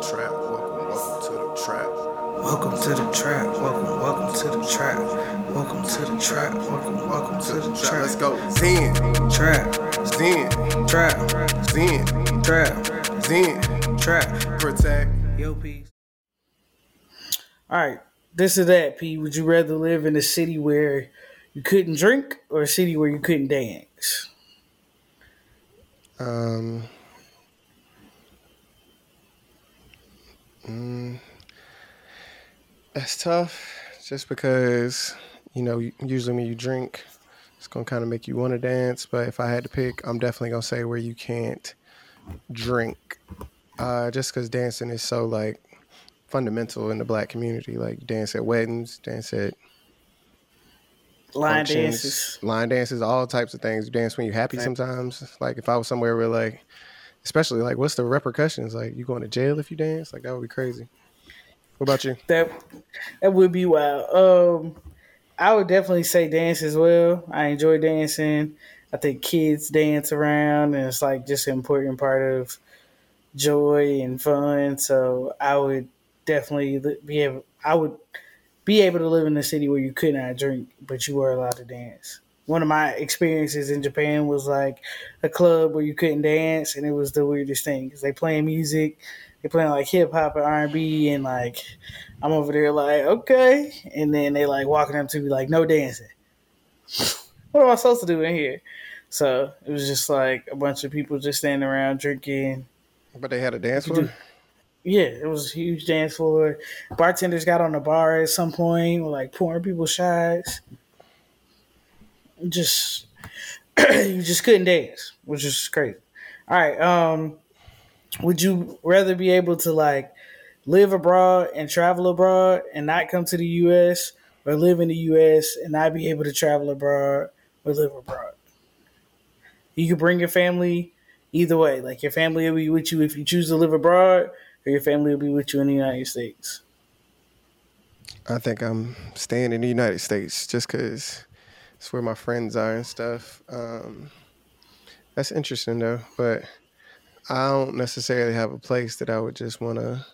the trap. Welcome to the trap. Welcome to the trap. Welcome to the trap. Welcome to the trap. Welcome to the trap. Let's go. Zen Trap. Zen Trap. Zen Trap. Zen Trap. Protect. Yo, peace. All right. This is that, P. Would you rather live in a city where you couldn't drink or a city where you couldn't dance? That's tough just because, you know, usually when you drink, it's going to kind of make you want to dance. But if I had to pick, I'm definitely going to say where you can't drink just because dancing is so, like, fundamental in the black community. Like, dance at weddings, dance at line functions, line dances, all types of things. You dance when you're happy sometimes. Like, if I was somewhere where, like, especially, like, what's the repercussions? Like, you going to jail if you dance? Like, that would be crazy. What about you? That would be wild. I would definitely say dance as well. I enjoy dancing. I think kids dance around, and it's, like, just an important part of joy and fun. So I would definitely be able to live in a city where you could not drink, but you were allowed to dance. One of my experiences in Japan was like a club where you couldn't dance, and it was the weirdest thing because they playing like hip hop and R&B, and like I'm over there like okay, and then they like walking up to me like no dancing. What am I supposed to do in here? So it was just like a bunch of people just standing around drinking. But they had a dance floor? Yeah, it was a huge dance floor. Bartenders got on the bar at some point, like pouring people shots. You just couldn't dance, which is crazy. All right, would you rather be able to like live abroad and travel abroad and not come to the U.S. or live in the U.S. and not be able to travel abroad or live abroad? You could bring your family either way. Like your family will be with you if you choose to live abroad, or your family will be with you in the United States. I think I'm staying in the United States just because it's where my friends are and stuff. That's interesting though, but I don't necessarily have a place that I would just want to,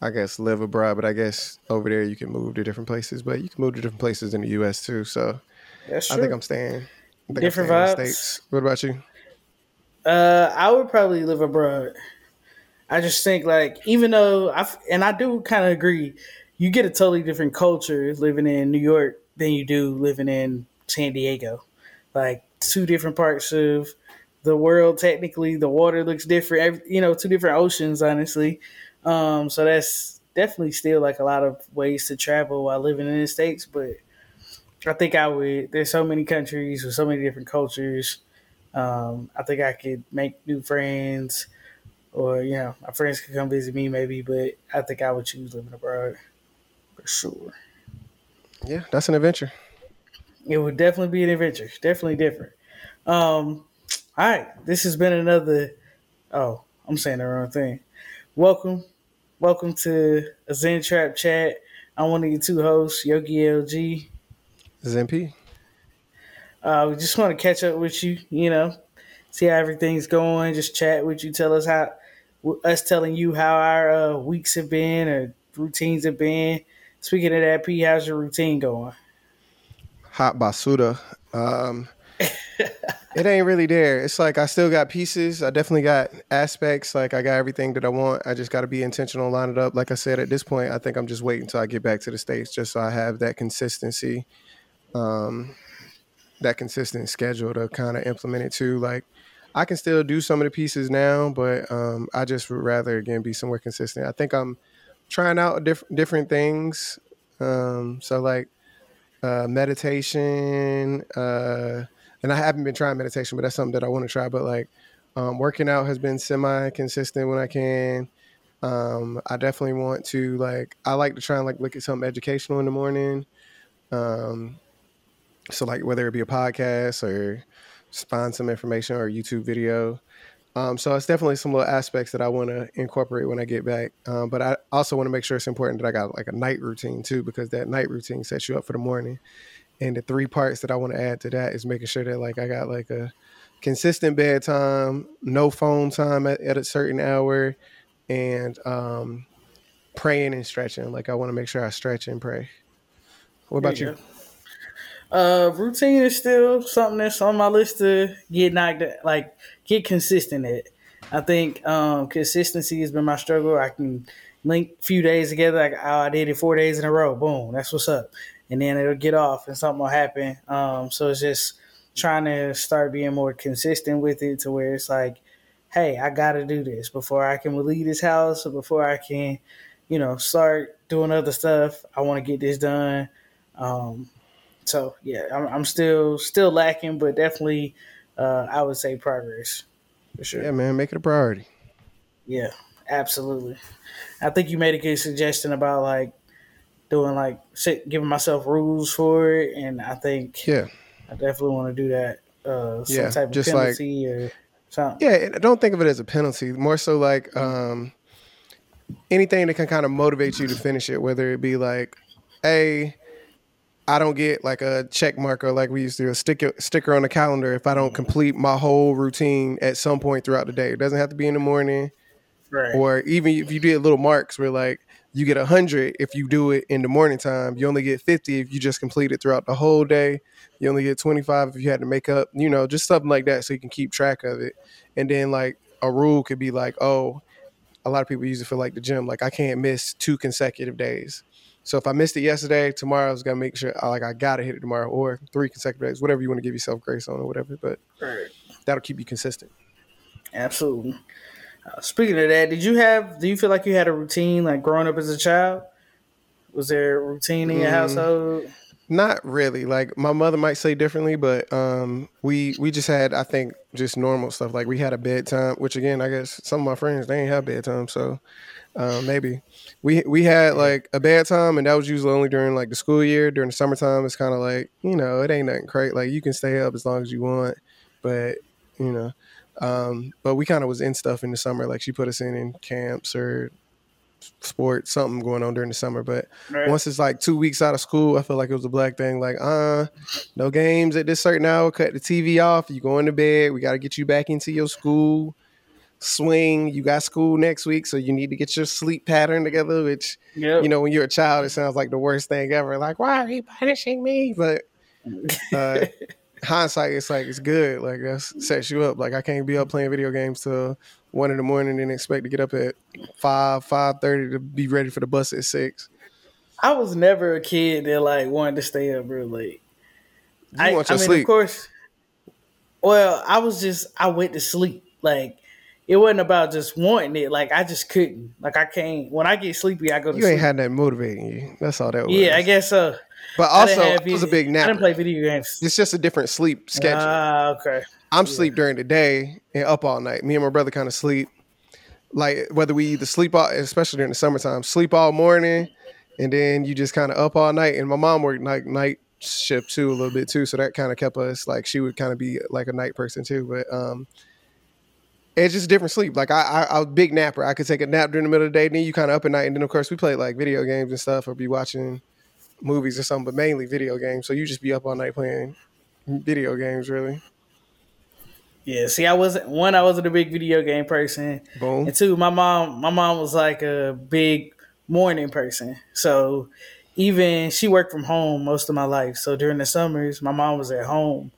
I guess, live abroad. But I guess over there you can move to different places, but you can move to different places in the U.S. too. So that's true. I think I'm staying. Different vibes. In the States. What about you? I would probably live abroad. I just think, like, even though I do kind of agree, you get a totally different culture living in New York than you do living in San Diego. Like, two different parts of the world, technically. The water looks different. Two different oceans, honestly. So that's definitely still, like, a lot of ways to travel while living in the States. But I think I would – there's so many countries with so many different cultures. I think I could make new friends, or, you know, my friends could come visit me maybe, but I think I would choose living abroad for sure. Yeah, that's an adventure. It would definitely be an adventure. Definitely different. All right. This has been another – oh, I'm saying the wrong thing. Welcome to a Zen Trap Chat. I'm one of your two hosts, Yogi LG. Zen P. We just want to catch up with you, you know, see how everything's going. Just chat with you. Tell us how our weeks have been or routines have been. Speaking of that, P, how's your routine going? Hot basura. It ain't really there. It's like I still got pieces. I definitely got aspects. Like I got everything that I want. I just got to be intentional, line it up. Like I said, at this point, I think I'm just waiting until I get back to the States just so I have that consistency. That consistent schedule to kind of implement it too. Like I can still do some of the pieces now, but I just would rather again be somewhere consistent. I think I'm trying out different things. So like meditation, and I haven't been trying meditation, but that's something that I want to try. But like working out has been semi-consistent when I can. I definitely want to I like to try and look at something educational in the morning. So like whether it be a podcast or find some information or a YouTube video. So it's definitely some little aspects that I want to incorporate when I get back. But I also want to make sure it's important that I got like a night routine too, because that night routine sets you up for the morning. And the three parts that I want to add to that is making sure that like I got like a consistent bedtime, no phone time at a certain hour, and praying and stretching. Like I want to make sure I stretch and pray. What about you? Routine is still something that's on my list to get knocked out, like get consistent at. I think consistency has been my struggle. I can link a few days together. Like, oh, I did it 4 days in a row. Boom, that's what's up. And then it'll get off and something will happen. So it's just trying to start being more consistent with it to where it's like, hey, I got to do this before I can leave this house or before I can, you know, start doing other stuff. I want to get this done. So, yeah, I'm still lacking, but definitely I would say progress. For sure. Yeah, man, make it a priority. Yeah, absolutely. I think you made a good suggestion about like doing like giving myself rules for it, and I think I definitely want to do that. Some type of just penalty or something. Yeah, don't think of it as a penalty. More so like anything that can kind of motivate you to finish it, whether it be like, hey, I don't get like a check marker like we used to do, a sticker on the calendar if I don't complete my whole routine at some point throughout the day. It doesn't have to be in the morning. Right. Or even if you did little marks where like you get 100 if you do it in the morning time, you only get 50 if you just complete it throughout the whole day. You only get 25 if you had to make up, you know, just something like that so you can keep track of it. And then like a rule could be like, oh, a lot of people use it for like the gym. Like I can't miss 2 consecutive days. So if I missed it yesterday, tomorrow I was going to make sure I got to hit it tomorrow, or 3 consecutive days, whatever you want to give yourself grace on or whatever. But that'll keep you consistent. Absolutely. Speaking of that, do you feel like you had a routine like growing up as a child? Was there a routine in your household? Not really. Like my mother might say differently, but we just had, I think, just normal stuff. Like we had a bedtime, which again, I guess some of my friends, they ain't have bedtime. So maybe we had like a bedtime, and that was usually only during like the school year. During the summertime, it's kind of like, you know, it ain't nothing crazy. Like you can stay up as long as you want, but you know. But we kind of was in stuff in the summer. Like she put us in camps or sports, something going on during the summer. But once it's like 2 weeks out of school, I feel like it was a black thing. Like, no games at this certain hour. Cut the TV off. You going to bed. We got to get you back into your school swing. You got school next week, so you need to get your sleep pattern together, which, you know, when you're a child, it sounds like the worst thing ever. Like, why are you punishing me? But, hindsight, it's like it's good. Like that sets you up. Like I can't be up playing video games till 1 a.m. and expect to get up at 5:30 to be ready for the bus at 6. I was never a kid that like wanted to stay up real late. I mean, sleep. Of course. Well, I went to sleep. Like it wasn't about just wanting it. Like I just couldn't. Like I can't. When I get sleepy, I go to sleep. You ain't had that motivating you. That's all that was. Yeah, I guess so. But also, I was a big napper. I didn't play video games. It's just a different sleep schedule. Okay. I'm sleep during the day and up all night. Me and my brother kind of sleep. Like, whether we either sleep all, especially during the summertime, sleep all morning, and then you just kind of up all night. And my mom worked night shift, too, a little bit, too. So that kind of kept us, like, she would kind of be, like, a night person, too. But it's just different sleep. Like, I was a big napper. I could take a nap during the middle of the day, and then you kind of up at night. And then, of course, we played, like, video games and stuff, or be watching movies or something, but mainly video games. So you just be up all night playing video games, really. Yeah, see, I wasn't a big video game person. Boom. And two, my mom was like a big morning person. So even she worked from home most of my life. So during the summers, my mom was at home,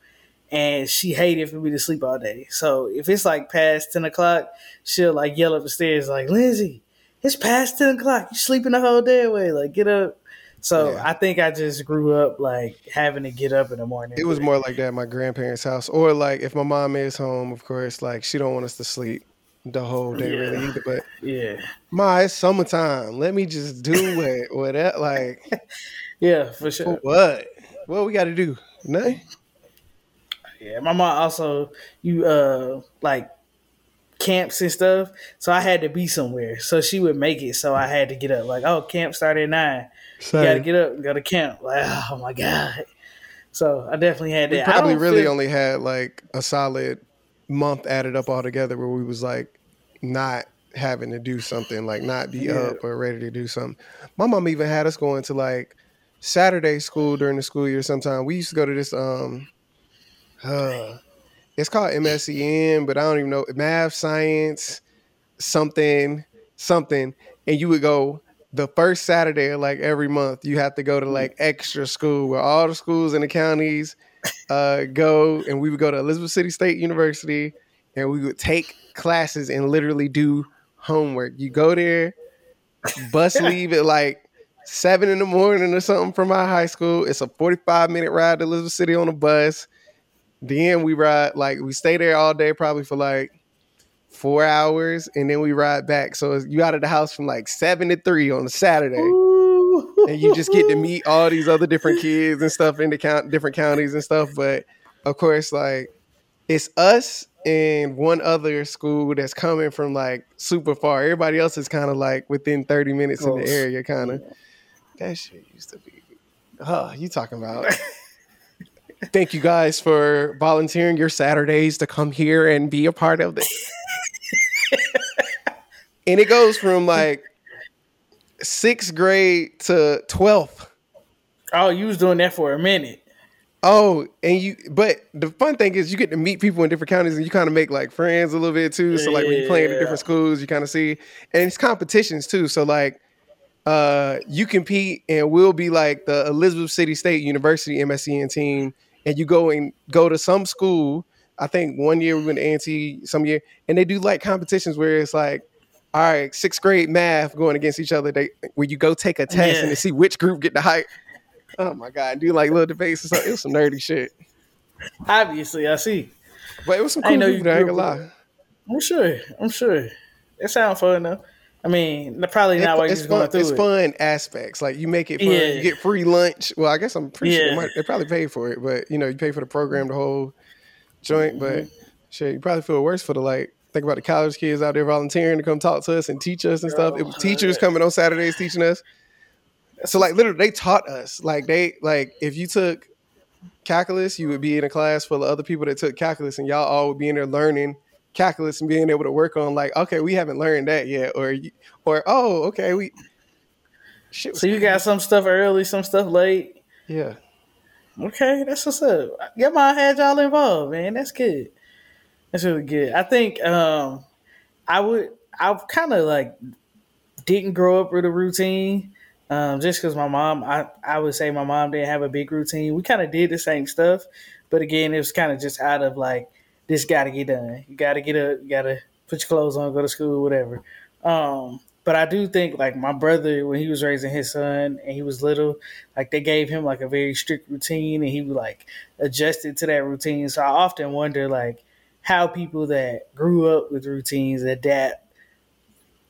and she hated for me to sleep all day. So if it's like past 10 o'clock, she'll like yell up the stairs like, Lindsay, it's past 10 o'clock. You're sleeping the whole day away. Like, get up. So I think I just grew up like having to get up in the morning. It was more like that at my grandparents' house, or like if my mom is home, of course, like she don't want us to sleep the whole day really either. But it's summertime. Let me just do it with that. Like, for sure. For what? What we got to do? Nothing. Yeah, my mom also like camps and stuff, so I had to be somewhere. So she would make it, so I had to get up. Like, oh, camp started at 9. Same. You got to get up and go to camp. Like, oh, my God. So I definitely had that. We probably only had, like, a solid month added up all together where we was, like, not having to do something, like, not be up or ready to do something. My mom even had us going to, like, Saturday school during the school year sometime. We used to go to this, it's called MSCN, but I don't even know, math, science, something. something, and you would go the first Saturday of like every month. You have to go to like extra school where all the schools in the counties go, and we would go to Elizabeth City State University, and we would take classes and literally do homework. You go there, bus leave at like 7 a.m. or something from my high school. It's a 45-minute ride to Elizabeth City on a bus. Then we ride, like we stay there all day, probably for like 4 hours, and then we ride back. So you out of the house from like 7 to 3 on a Saturday. Ooh. And you just get to meet all these other different kids and stuff in the different counties and stuff. But of course, like it's us and one other school that's coming from like super far. Everybody else is kind of like within 30 minutes in the area, kind of. Yeah. That shit used to be. Oh, you talking about? Thank you guys for volunteering your Saturdays to come here and be a part of this. And it goes from like 6th grade to 12th. Oh, you was doing that for a minute. Oh, and but the fun thing is you get to meet people in different counties, and you kind of make like friends a little bit too. So like when you're playing at different schools, you kind of see, and it's competitions too. So like, you compete, and we'll be like the Elizabeth City State University MSCN team, and you go to some school. I think one year we went to A&T some year, and they do like competitions where it's like, all right, 6th grade math going against each other. Where you go take a test and to see which group get the height. Oh my God, do like little debates or something. It was some nerdy shit. Obviously, I see. But it was some cool people, I ain't gonna lie. I'm sure. It sounds fun though. I mean, probably not what you're going through. It's fun aspects. Like, you make it fun. Yeah. You get free lunch. Well, I guess I'm pretty sure they probably paid for it. But, you know, you pay for the program, the whole joint. Mm-hmm. But, shit, you probably feel worse for the, like, think about the college kids out there volunteering to come talk to us and teach us and stuff. Teachers coming on Saturdays teaching us. So, like, literally, they taught us. Like, if you took calculus, you would be in a class full of other people that took calculus. And y'all all would be in there learning calculus and being able to work on like, okay, we haven't learned that yet, or oh, okay, we. Shit, so you got some stuff early, some stuff late. Yeah. Okay, that's what's up. Your mom had y'all involved, man. That's good. That's really good. I think I kind of like didn't grow up with a routine, just because my mom. I would say my mom didn't have a big routine. We kind of did the same stuff, but again, it was kind of just out of like, this got to get done. You got to get up. You got to put your clothes on, go to school, whatever. But I do think, like, my brother, when he was raising his son and he was little, like, they gave him, like, a very strict routine, and he, like, adjusted to that routine. So I often wonder, like, how people that grew up with routines adapt,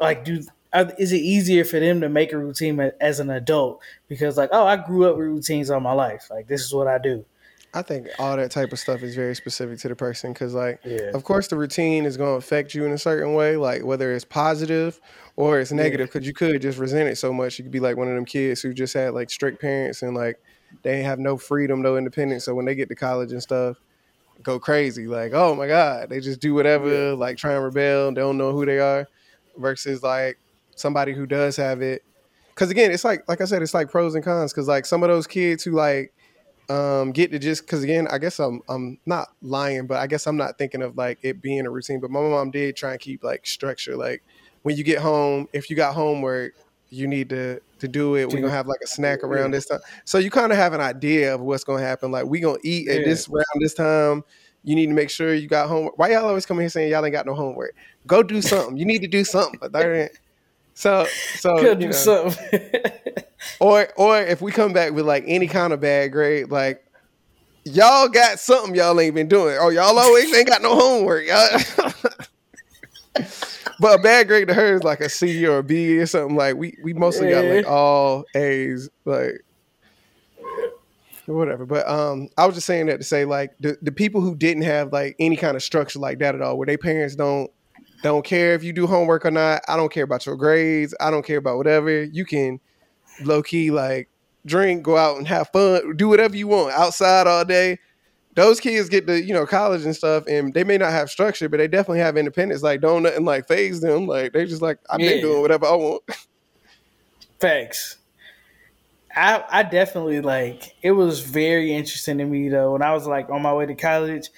like, is it easier for them to make a routine as an adult? Because, like, oh, I grew up with routines all my life. Like, this is what I do. I think all that type of stuff is very specific to the person because, like, of course the routine is going to affect you in a certain way, like whether it's positive or it's negative, because you could just resent it so much. You could be like one of them kids who just had, like, strict parents and, like, they have no freedom, no independence. So when they get to college and stuff, go crazy. Like, oh, my God, they just do whatever, like, try and rebel. They don't know who they are versus, like, somebody who does have it. Because, again, it's like I said, it's like pros and cons because, like, some of those kids who, like, get to just because again, I guess I'm not lying, but I guess I'm not thinking of like it being a routine. But my mom did try and keep like structure. Like when you get home, if you got homework, you need to do it. We're gonna have like a snack around this time, so you kind of have an idea of what's gonna happen. Like we gonna eat at this round this time. You need to make sure you got homework. Why y'all always come here saying y'all ain't got no homework? Go do something. You need to do something. But there ain't. So could do something. Or if we come back with like any kind of bad grade, like y'all got something y'all ain't been doing. Oh, y'all always ain't got no homework. Y'all. But a bad grade to her is like a C or a B or something. Like we mostly got like all A's, like whatever. But I was just saying that to say like the people who didn't have like any kind of structure like that at all, where their parents don't care if you do homework or not. I don't care about your grades. I don't care about whatever. You can low key, like drink, go out and have fun, do whatever you want outside all day. Those kids get to, you know, college and stuff, and they may not have structure, but they definitely have independence. Like, don't nothing like phase them. Like, they just like, I've been doing whatever I want. Thanks. I definitely like it was very interesting to me though. When I was like on my way to college,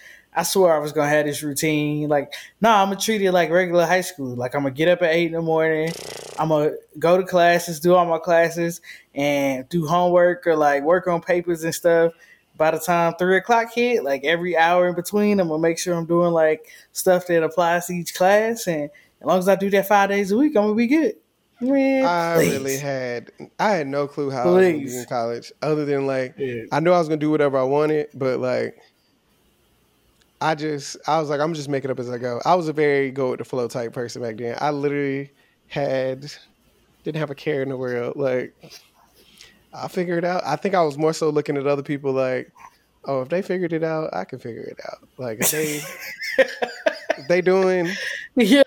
I swear I was going to have this routine. Like, nah, I'm going to treat it like regular high school. Like, I'm going to get up at 8 in the morning. I'm going to go to classes, do all my classes, and do homework or, like, work on papers and stuff. By the time 3 o'clock hit, like, every hour in between, I'm going to make sure I'm doing, like, stuff that applies to each class. And as long as I do that 5 days a week, I'm going to be good. Man, I had no clue how I was in college other than, like, yeah. I knew I was going to do whatever I wanted, but, like, I was like, I'm just making up as I go. I was a very go with the flow type person back then. I literally didn't have a care in the world. Like, I figured it out. I think I was more so looking at other people like, oh, if they figured it out, I can figure it out. Like, if they they doing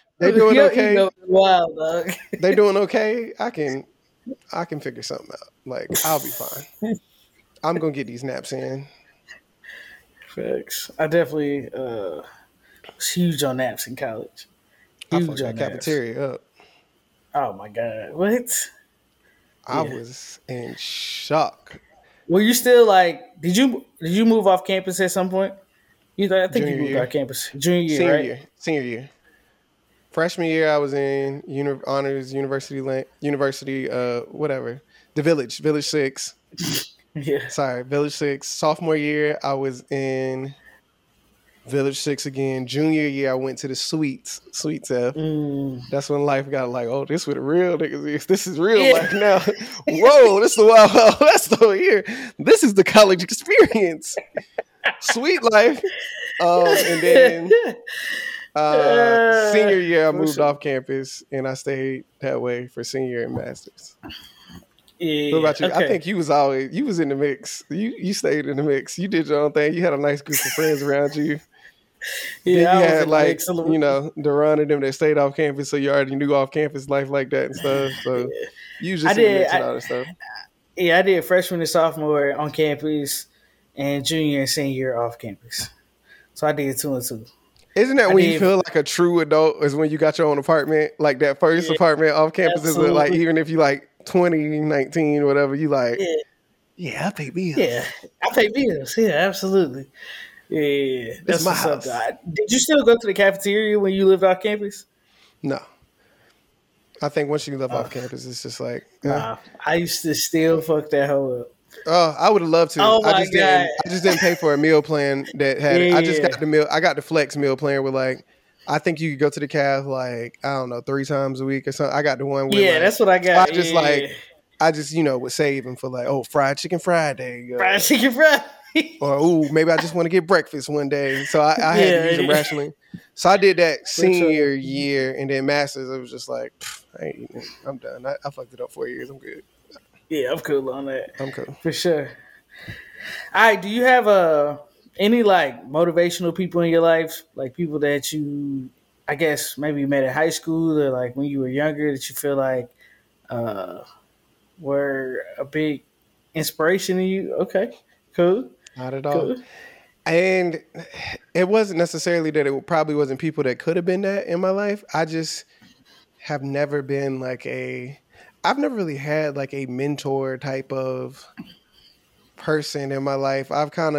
okay. You know, wild, dog. They doing okay. I can figure something out. Like, I'll be fine. I'm gonna get these naps in. Facts. I definitely was huge on naps in college. Huge. I fucked that cafeteria up. Oh my god! What? I was in shock. Were you still like? Did you move off campus at some point? I think you moved off campus senior year. Freshman year, I was in honors Village Six. Yeah. Sorry, Village Six. Sophomore year, I was in Village Six again. Junior year, I went to the Suites F. That's when life got like, oh, this what the real niggas is. This is real life now. Whoa, this is the wild. That's the whole year. This is the college experience. Sweet life. And then senior year, I moved off campus and I stayed that way for senior and master's. Yeah, what about you? Okay. I think you was in the mix. You stayed in the mix. You did your own thing. You had a nice group of friends around you. Yeah, you had like you know Duran and them that stayed off campus, so you already knew off campus life like that and stuff. So you just mixed all that stuff. Yeah, I did freshman and sophomore on campus, and junior and senior off campus. So I did 2 and 2. Isn't that when you feel like a true adult is when you got your own apartment, like that first apartment off campus is like even if you like 2019, whatever, you like. Yeah, I pay bills. Yeah, I pay bills. Yeah, absolutely. Yeah, that's my house. Did you still go to the cafeteria when you lived off campus? No. I think once you live off campus, it's just like. Nah, I used to still fuck that hoe up. Oh, I would have loved to. Oh my God. I just didn't pay for a meal plan that had. Yeah, I just got the meal. I got the flex meal plan with like. I think you could go to the caf like, I don't know, 3 times a week or something. I got the one where yeah, like, that's what I got. I just you know, would save them for like, oh, fried chicken Friday. Or, ooh, maybe I just want to get breakfast one day. So I had to use them rationally. So I did that senior year and then master's. It was just like, I ain't eating it. I'm done. I fucked it up 4 years. I'm good. Yeah, I'm cool on that. I'm cool. For sure. All right, do you have a... any like motivational people in your life, like people that you, I guess maybe you met in high school or like when you were younger that you feel like were a big inspiration to you? Okay, cool. Not at all. Cool. And it wasn't necessarily that it probably wasn't people that could have been that in my life. I just have never been like I've never really had like a mentor type of person in my life. I've kind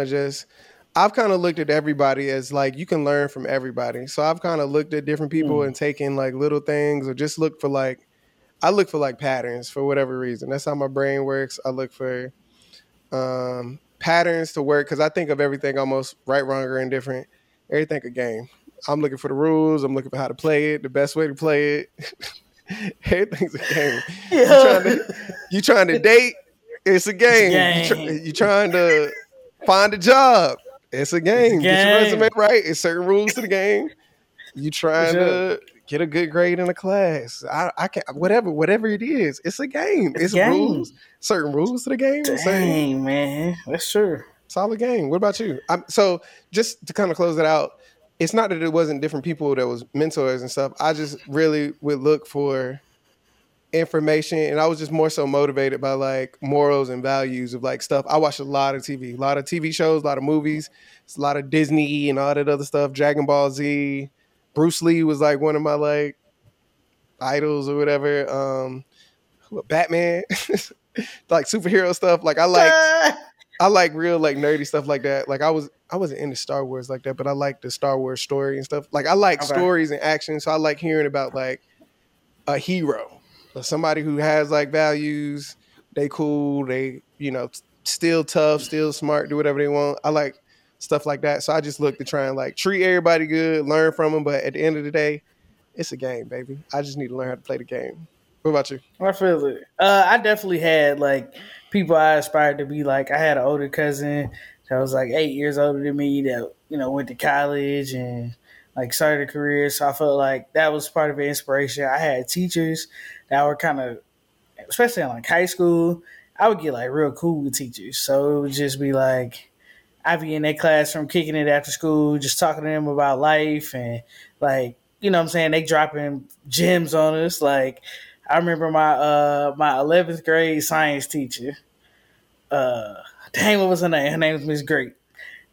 of looked at everybody as like you can learn from everybody. So I've kind of looked at different people and taken like little things or just look for patterns for whatever reason. That's how my brain works. I look for patterns to work because I think of everything almost right, wrong, or indifferent. Everything a game. I'm looking for the rules. I'm looking for how to play it, the best way to play it. Everything's a game. Yeah. You trying to date? It's a game. It's a game. You're trying to... find a job. It's a game. Get your resume right. It's certain rules to the game. You trying to get a good grade in a class. I can't. Whatever it is, it's a game. It's rules. Certain rules to the game. Dang, man, that's true. Solid game. What about you? So just to kind of close it out, it's not that it wasn't different people that was mentors and stuff. I just really would look for information, and I was just more so motivated by like morals and values of like stuff. I watched a lot of TV shows, a lot of movies. It's a lot of Disney and all that other stuff. Dragon Ball Z. Bruce Lee was like one of my like idols or whatever. Batman, like superhero stuff. Like I liked I like real like nerdy stuff like that. Like I wasn't into Star Wars like that, but I like the Star Wars story and stuff. Like I like stories and action, so I like hearing about like a hero, or somebody who has like values. They cool. They, you know, still tough, still smart, do whatever they want. I like stuff like that. So I just look to try and like treat everybody good, learn from them. But at the end of the day, it's a game, baby. I just need to learn how to play the game. What about you? I feel it. I definitely had like people I aspired to be like. I had an older cousin that was like 8 years older than me that, you know, went to college and like started a career. So I felt like that was part of the inspiration. I had teachers that were kind of, especially in like high school, I would get like real cool with teachers. So it would just be like, I'd be in their classroom kicking it after school, just talking to them about life and like, you know what I'm saying? They dropping gems on us. Like, I remember my 11th grade science teacher. Dang, what was her name? Her name was Miss Great.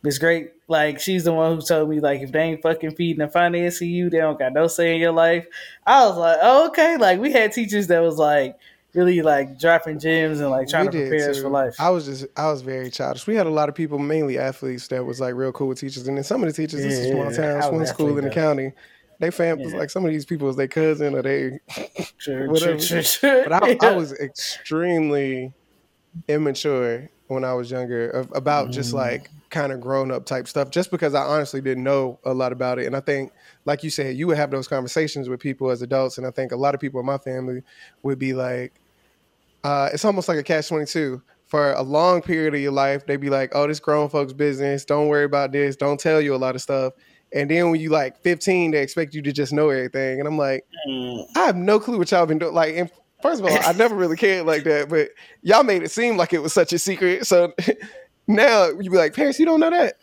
Miss Great, like, she's the one who told me, like, if they ain't fucking feeding and financing you, they don't got no say in your life. I was like, oh, okay. Like, we had teachers that was, like, really, like, dropping gems and, like, trying to prepare us for life. I was very childish. We had a lot of people, mainly athletes, that was, like, real cool with teachers. And then some of the teachers, this is small town, swim school in the county. They was like, some of these people was their cousin or they whatever. Sure. But I was extremely immature when I was younger about just like kind of grown up type stuff, just because I honestly didn't know a lot about it. And I think, like you said, you would have those conversations with people as adults. And I think a lot of people in my family would be like, it's almost like a catch-22. For a long period of your life, they'd be like, oh, this grown folks business. Don't worry about this. Don't tell you a lot of stuff. And then when you like 15, they expect you to just know everything. And I'm like, I have no clue what y'all been doing. Like, and first of all, I never really cared like that, but y'all made it seem like it was such a secret. So now you be like, parents, you don't know that?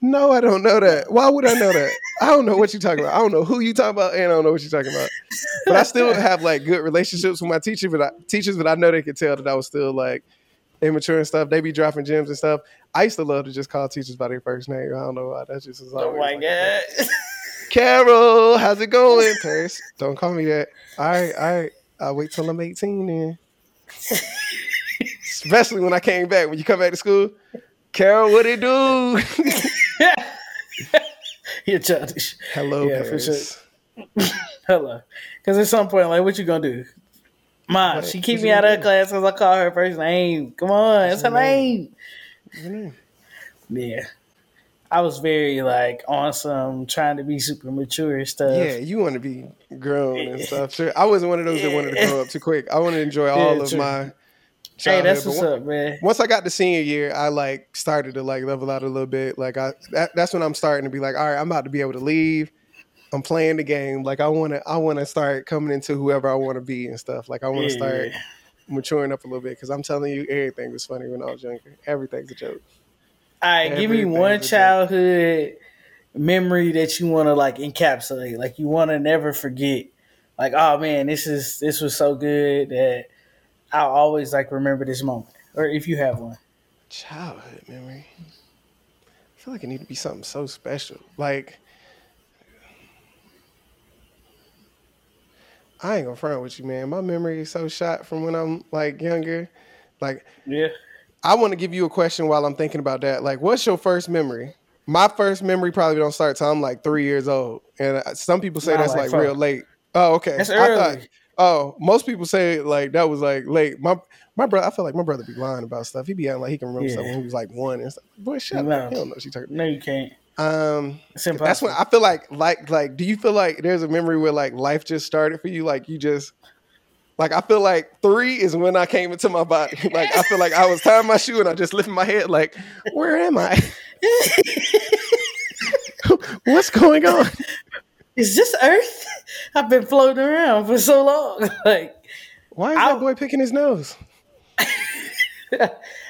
No, I don't know that. Why would I know that? I don't know what you're talking about. I don't know who you talking about, and I don't know what you're talking about. But I still have like good relationships with my teachers, but I know they could tell that I was still like immature and stuff. They be dropping gems and stuff. I used to love to just call teachers by their first name. I don't know why. That just is always God. Carol, how's it going? Paris, don't call me that. All right. I'll wait till I'm 18 then. Especially when I came back. When you come back to school, Carol, what it do? You're childish. Hello, yeah, Paris. For sure. Hello. Because at some point, like, what you going to do? Mom, what? She keep me out of her class because I call her first name. Come on. That's her name. Yeah, I was very like on some trying to be super mature and stuff. Yeah, you want to be grown and stuff. Sure, I wasn't one of those that wanted to grow up too quick. I wanted to enjoy all of my childhood. Hey, that's what's up, man. Once I got to senior year, I like started to like level out a little bit. Like that's when I'm starting to be like, all right, I'm about to be able to leave. I'm playing the game. Like I want to start coming into whoever I want to be and stuff. Like I want to start maturing up a little bit, because I'm telling you, everything was funny when I was younger. Everything's a joke. All right, give me one childhood memory that you want to like encapsulate, like you want to never forget. Like, oh man, this was so good that I'll always like remember this moment. Or if you have one, childhood memory. I feel like it need to be something so special. Like, I ain't gonna front with you, man. My memory is so shot from when I'm like younger. Like, yeah. I want to give you a question while I'm thinking about that. Like, what's your first memory? My first memory probably don't start till I'm like 3 years old. And some people say that's like real late. Oh, okay. That's early. Most people say like that was like late. My brother, I feel like my brother be lying about stuff. He be acting like he can remember stuff when he was like one and stuff. Boy, shut up. You don't know what she talking about. No, you can't. That's when I feel like, do you feel like there's a memory where like life just started for you? Like you just... Like, I feel like 3 is when I came into my body. Like, I feel like I was tying my shoe and I just lifted my head like, where am I? What's going on? Is this Earth? I've been floating around for so long. Like, why is that boy picking his nose?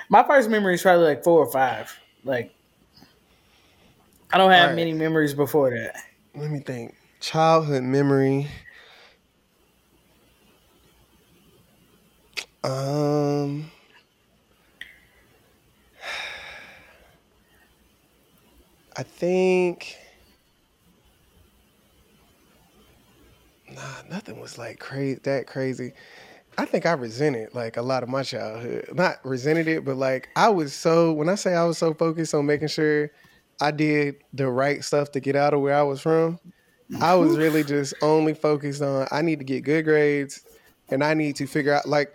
My first memory is probably like 4 or 5. Like, I don't have many memories before that. Let me think. Childhood memory... I think nothing was like crazy. I think I resented like a lot of my childhood. Not resented it, but like when I say I was so focused on making sure I did the right stuff to get out of where I was from, I was really just only focused on I need to get good grades and I need to figure out, like,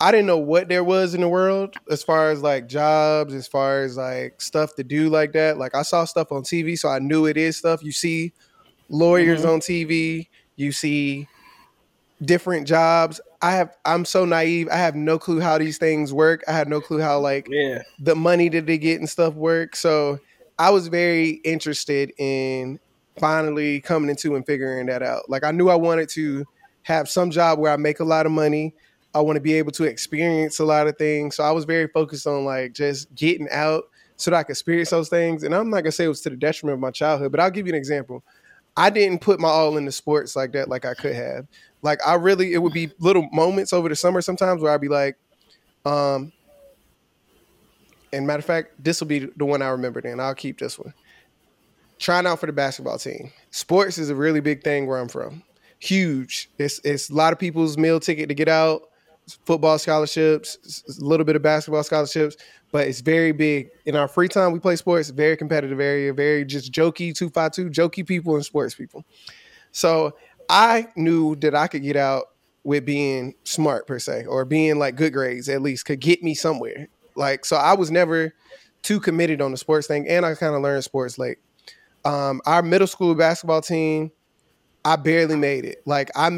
I didn't know what there was in the world as far as like jobs, as far as like stuff to do like that. Like I saw stuff on TV, so I knew it is stuff. You see lawyers on TV, you see different jobs. I'm so naive. I have no clue how these things work. I had no clue how the money that they get and stuff work. So I was very interested in finally coming into and figuring that out. Like I knew I wanted to have some job where I make a lot of money. I want to be able to experience a lot of things. So I was very focused on like just getting out so that I could experience those things. And I'm not going to say it was to the detriment of my childhood, but I'll give you an example. I didn't put my all into sports like that, like I could have. Like it would be little moments over the summer sometimes where I'd be like, and matter of fact, this will be the one I remember then. I'll keep this one. Trying out for the basketball team. Sports is a really big thing where I'm from. Huge. It's a lot of people's meal ticket to get out, football scholarships, a little bit of basketball scholarships, but it's very big. In our free time, we play sports, very competitive area, very just jokey, 252, jokey people and sports people. So I knew that I could get out with being smart per se, or being like good grades at least could get me somewhere. Like, so I was never too committed on the sports thing. And I kind of learned sports late. Our middle school basketball team, I barely made it. I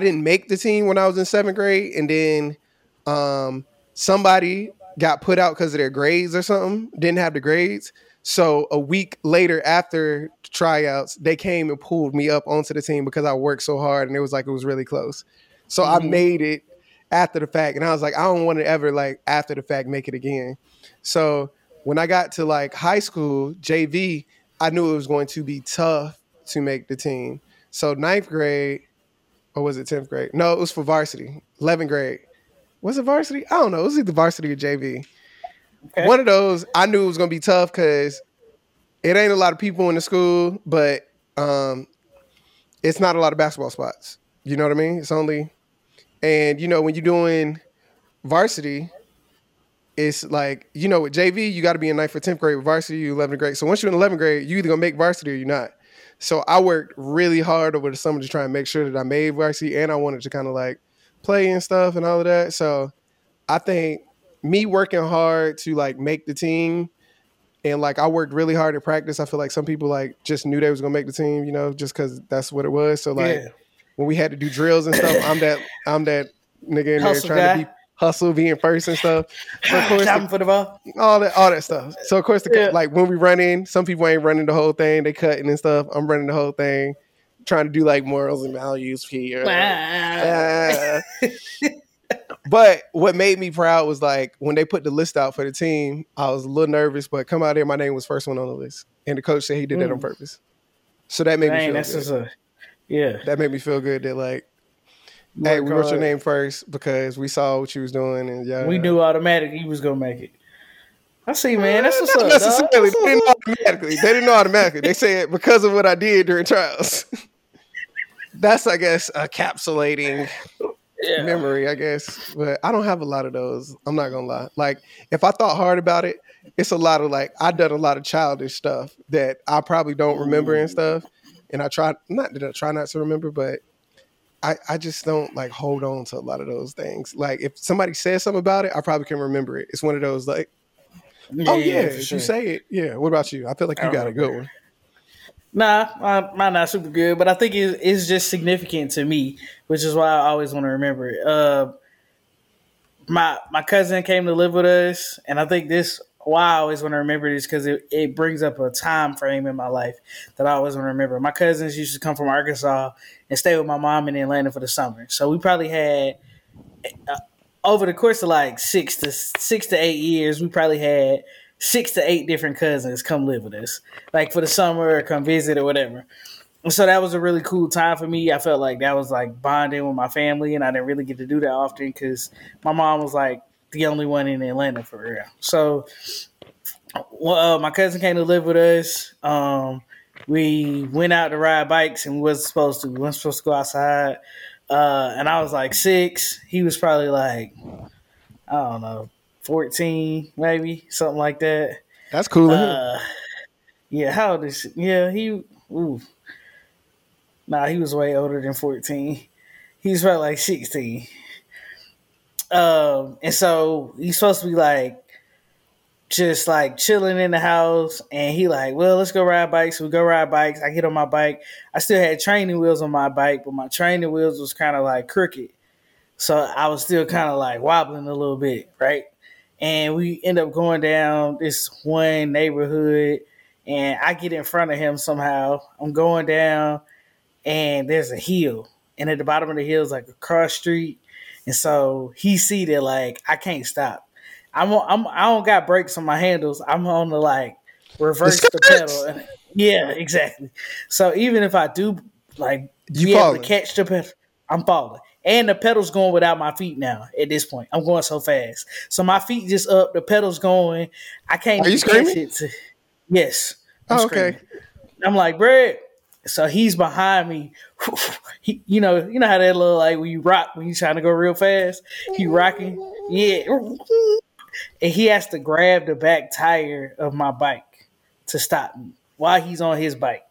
didn't make the team when I was in seventh grade. And then somebody got put out because of their grades or something, didn't have the grades. So a week later after tryouts, they came and pulled me up onto the team because I worked so hard and it was really close. So I made it after the fact. And I was like, I don't want to ever like after the fact make it again. So when I got to like high school, JV, I knew it was going to be tough to make the team. So 9th grade... Or was it 10th grade? No, it was for varsity. 11th grade. Was it varsity? I don't know. It was either varsity or JV. Okay. One of those, I knew it was going to be tough because it ain't a lot of people in the school, but it's not a lot of basketball spots. You know what I mean? It's only... And, you know, when you're doing varsity, it's like, you know, with JV, you got to be in 9th or 10th grade. With varsity, you 11th grade. So once you're in 11th grade, you either going to make varsity or you're not. So I worked really hard over the summer to try and make sure that I made varsity, and I wanted to kind of like play and stuff and all of that. So I think me working hard to like make the team, and like I worked really hard at practice. I feel like some people like just knew they was going to make the team, you know, just because that's what it was. So like when we had to do drills and stuff, I'm that nigga in there trying to be in first and stuff. So of course, for the ball. All that stuff. So of course, like when we run in, some people ain't running the whole thing. They cutting and stuff. I'm running the whole thing, trying to do like morals and values here. But what made me proud was like when they put the list out for the team, I was a little nervous, but come out here, my name was first one on the list, and the coach said he did that on purpose. So that made me feel good. That made me feel good that like. Hey, we wrote your name first because we saw what you was doing, and we knew automatically you was gonna make it. I see, man. That's what's up. Necessarily, they didn't know automatically. They said because of what I did during trials. That's, I guess, a capsulating memory. I guess, but I don't have a lot of those. I'm not gonna lie. Like, if I thought hard about it, it's a lot of like I done a lot of childish stuff that I probably don't remember and stuff. And I try not to remember, but. I just don't like hold on to a lot of those things. Like if somebody says something about it, I probably can remember it. It's one of those like, you say it. Yeah. What about you? I feel like you got a good one. Nah, mine not super good, but I think it's just significant to me, which is why I always want to remember it. My cousin came to live with us, and I think this why I always want to remember this because it brings up a time frame in my life that I always want to remember. My cousins used to come from Arkansas and stay with my mom in Atlanta for the summer. So we probably had, over the course of like six to eight years, we probably had 6 to 8 different cousins come live with us, like for the summer or come visit or whatever. And so that was a really cool time for me. I felt like that was like bonding with my family, and I didn't really get to do that often because my mom was like, the only one in Atlanta for real. So my cousin came to live with us. We went out to ride bikes, and we wasn't supposed to. We weren't supposed to go outside. And I was like 6. He was probably like, I don't know, 14, maybe, something like that. That's cool. Yeah, how old is he? Yeah, he, ooh. Nah, he was way older than 14. He was probably like 16. And so he's supposed to be like, just like chilling in the house. And he like, well, let's go ride bikes. We go ride bikes. I get on my bike. I still had training wheels on my bike, but my training wheels was kind of like crooked. So I was still kind of like wobbling a little bit, right? And we end up going down this one neighborhood. And I get in front of him somehow. I'm going down, and there's a hill. And at the bottom of the hill is like a cross street. And so he see that, like, I can't stop. I don't got brakes on my handles. I'm on the, like, reverse the pedal. And, yeah, exactly. So even if I do, like, be able to catch the pedal, I'm falling. And the pedal's going without my feet now at this point. I'm going so fast. So my feet just up. The pedal's going. I can't catch it. Yes. Oh, okay. I'm like, Brad. So he's behind me. He, you know how that little, like, when you rock, when you trying to go real fast, he rocking. Yeah. And he has to grab the back tire of my bike to stop me while he's on his bike.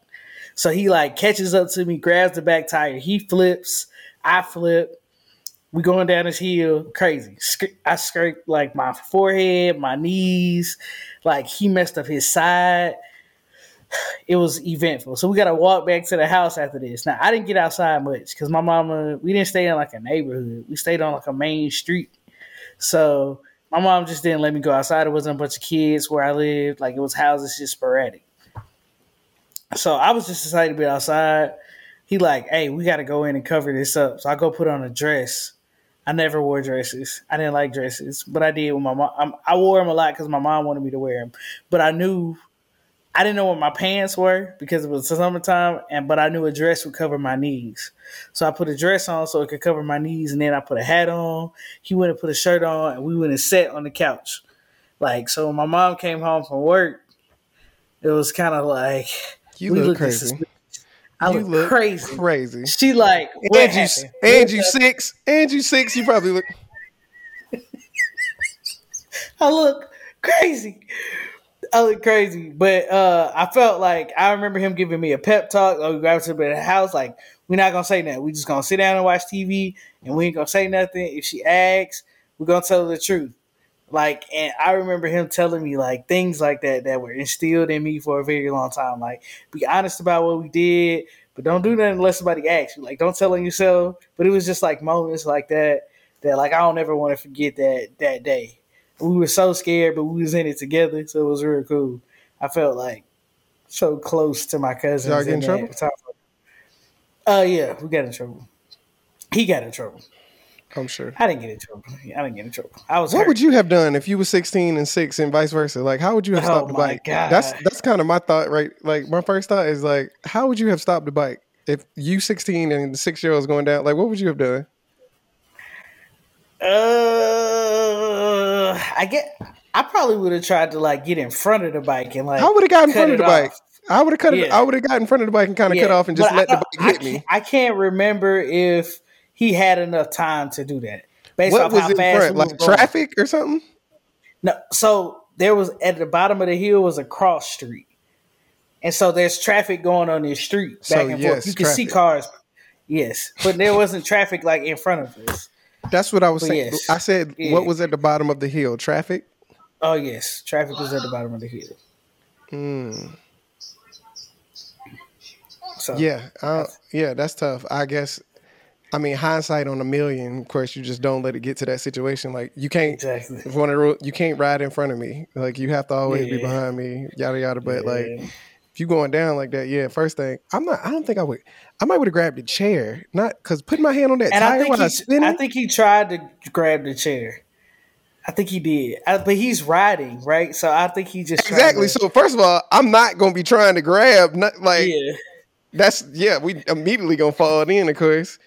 So he, like, catches up to me, grabs the back tire. He flips. I flip. We going down this hill. Crazy. I scraped, like, my forehead, my knees. Like, he messed up his side. It was eventful. So we got to walk back to the house after this. Now, I didn't get outside much because my mama, we didn't stay in, like, a neighborhood. We stayed on, like, a main street. So my mom just didn't let me go outside. It wasn't a bunch of kids where I lived. Like, it was houses just sporadic. So I was just excited to be outside. He like, hey, we got to go in and cover this up. So I go put on a dress. I never wore dresses. I didn't like dresses, but I did with my mom. I wore them a lot because my mom wanted me to wear them. But I didn't know what my pants were because it was summertime, but I knew a dress would cover my knees. So I put a dress on so it could cover my knees, and then I put a hat on. He went and put a shirt on, and we went and sat on the couch. Like, so when my mom came home from work, it was kind of like, you look crazy. I look crazy. Crazy. She like, what happened? And you six. You probably look. I look crazy. But I felt like I remember him giving me a pep talk. Oh, we grabbed to the house. Like, we're not going to say nothing. We just going to sit down and watch TV, and we ain't going to say nothing. If she asks, we're going to tell her the truth. Like, and I remember him telling me, like, things like that were instilled in me for a very long time. Like, be honest about what we did, but don't do nothing unless somebody asks you. Like, don't tell on yourself. But it was just, like, moments like that, like, I don't ever want to forget that day. We were so scared, but we was in it together, so it was real cool. I felt, like, so close to my cousins. Did y'all get in trouble? Yeah, we got in trouble. He got in trouble. I'm sure. I didn't get in trouble. I was. What hurt. Would you have done if you were 16 and 6 and vice versa? Like, how would you have stopped the bike? God. That's kind of my thought, right? Like, my first thought is, like, how would you have stopped the bike if you 16 and the 6-year-olds going down? Like, what would you have done? I probably would have tried to, like, get in front of the bike and, like, I would have got in front of the bike. I would have cut it. I would have got in front of the bike and kind of cut off and just let the bike hit me. I can't remember if he had enough time to do that. Based off how fast, like, traffic or something? No. So there was, at the bottom of the hill was a cross street. And so there's traffic going on this street back and forth. You can see cars. Yes. But there wasn't traffic, like, in front of us. That's what I was saying. Yes. I said, what was at the bottom of the hill? Traffic? Oh, yes. Traffic was at the bottom of the hill. Mm. So, yeah. That's tough. I guess. I mean, hindsight on a million. Of course, you just don't let it get to that situation. Like, you can't. Exactly. You can't ride in front of me. Like, you have to always be behind me. Yada yada. But like, if you going down like that, first thing, I don't think I would. I might would have grabbed the chair, not because putting my hand on that tire while I was spinning. I think he tried to grab the chair. I think he did, but he's riding, right? So I think he just exactly. So first of all, I'm not gonna be trying to grab. Not like that's we immediately gonna fall in, of course.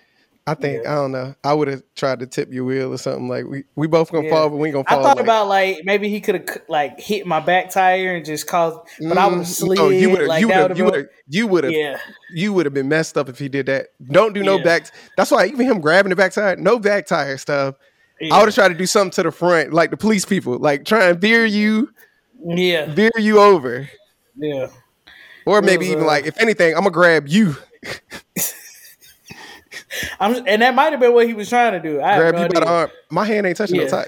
I think, yeah. I don't know. I would have tried to tip your wheel or something. Like, we both going to fall, but we ain't going to fall. I thought about, maybe he could have, hit my back tire and just caused, but I would have slid. No, you would have been messed up if he did that. Don't do no back. That's why even him grabbing the back tire, no back tire stuff. Yeah. I would have tried to do something to the front, like the police people. Like, try and veer you over. Yeah. Or maybe even, if anything, I'm going to grab you. And that might have been what he was trying to do. Grab you by the arm. My hand ain't touching no tire.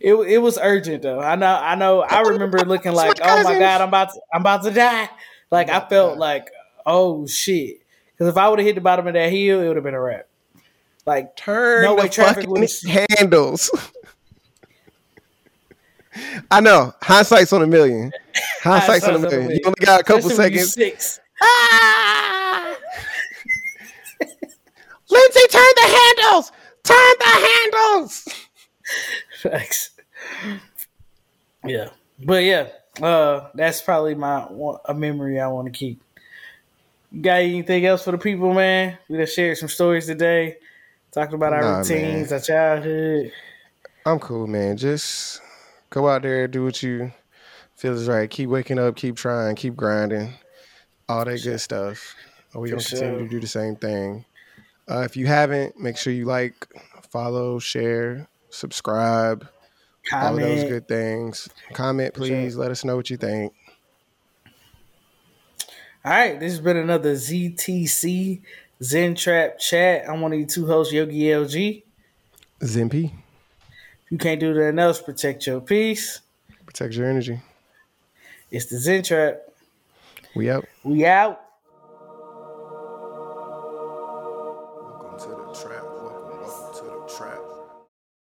It was urgent though. I know. I remember looking like, oh my God, I'm about to die. Like I felt like, oh shit. Because if I would have hit the bottom of that hill, it would have been a wrap. Like turn no way traffic was handles. I know. Hindsight's on a million. You only got a couple seconds. Six. Lindsay, turn the handles! Thanks. Yeah. But yeah, that's probably a memory I want to keep. You got anything else for the people, man? We just shared some stories today. Talking about our routines, man. Our childhood. I'm cool, man. Just go out there, do what you feel is right. Keep waking up, keep trying, keep grinding. All that good stuff. We're going to continue to do the same thing. If you haven't, make sure you follow, share, subscribe, comment. All of those good things. Comment, please. Let us know what you think. All right. This has been another ZTC Zen Trap Chat. I'm one of your two hosts, Yogi LG. Zen P. If you can't do nothing else, protect your peace. Protect your energy. It's the Zen Trap. We out.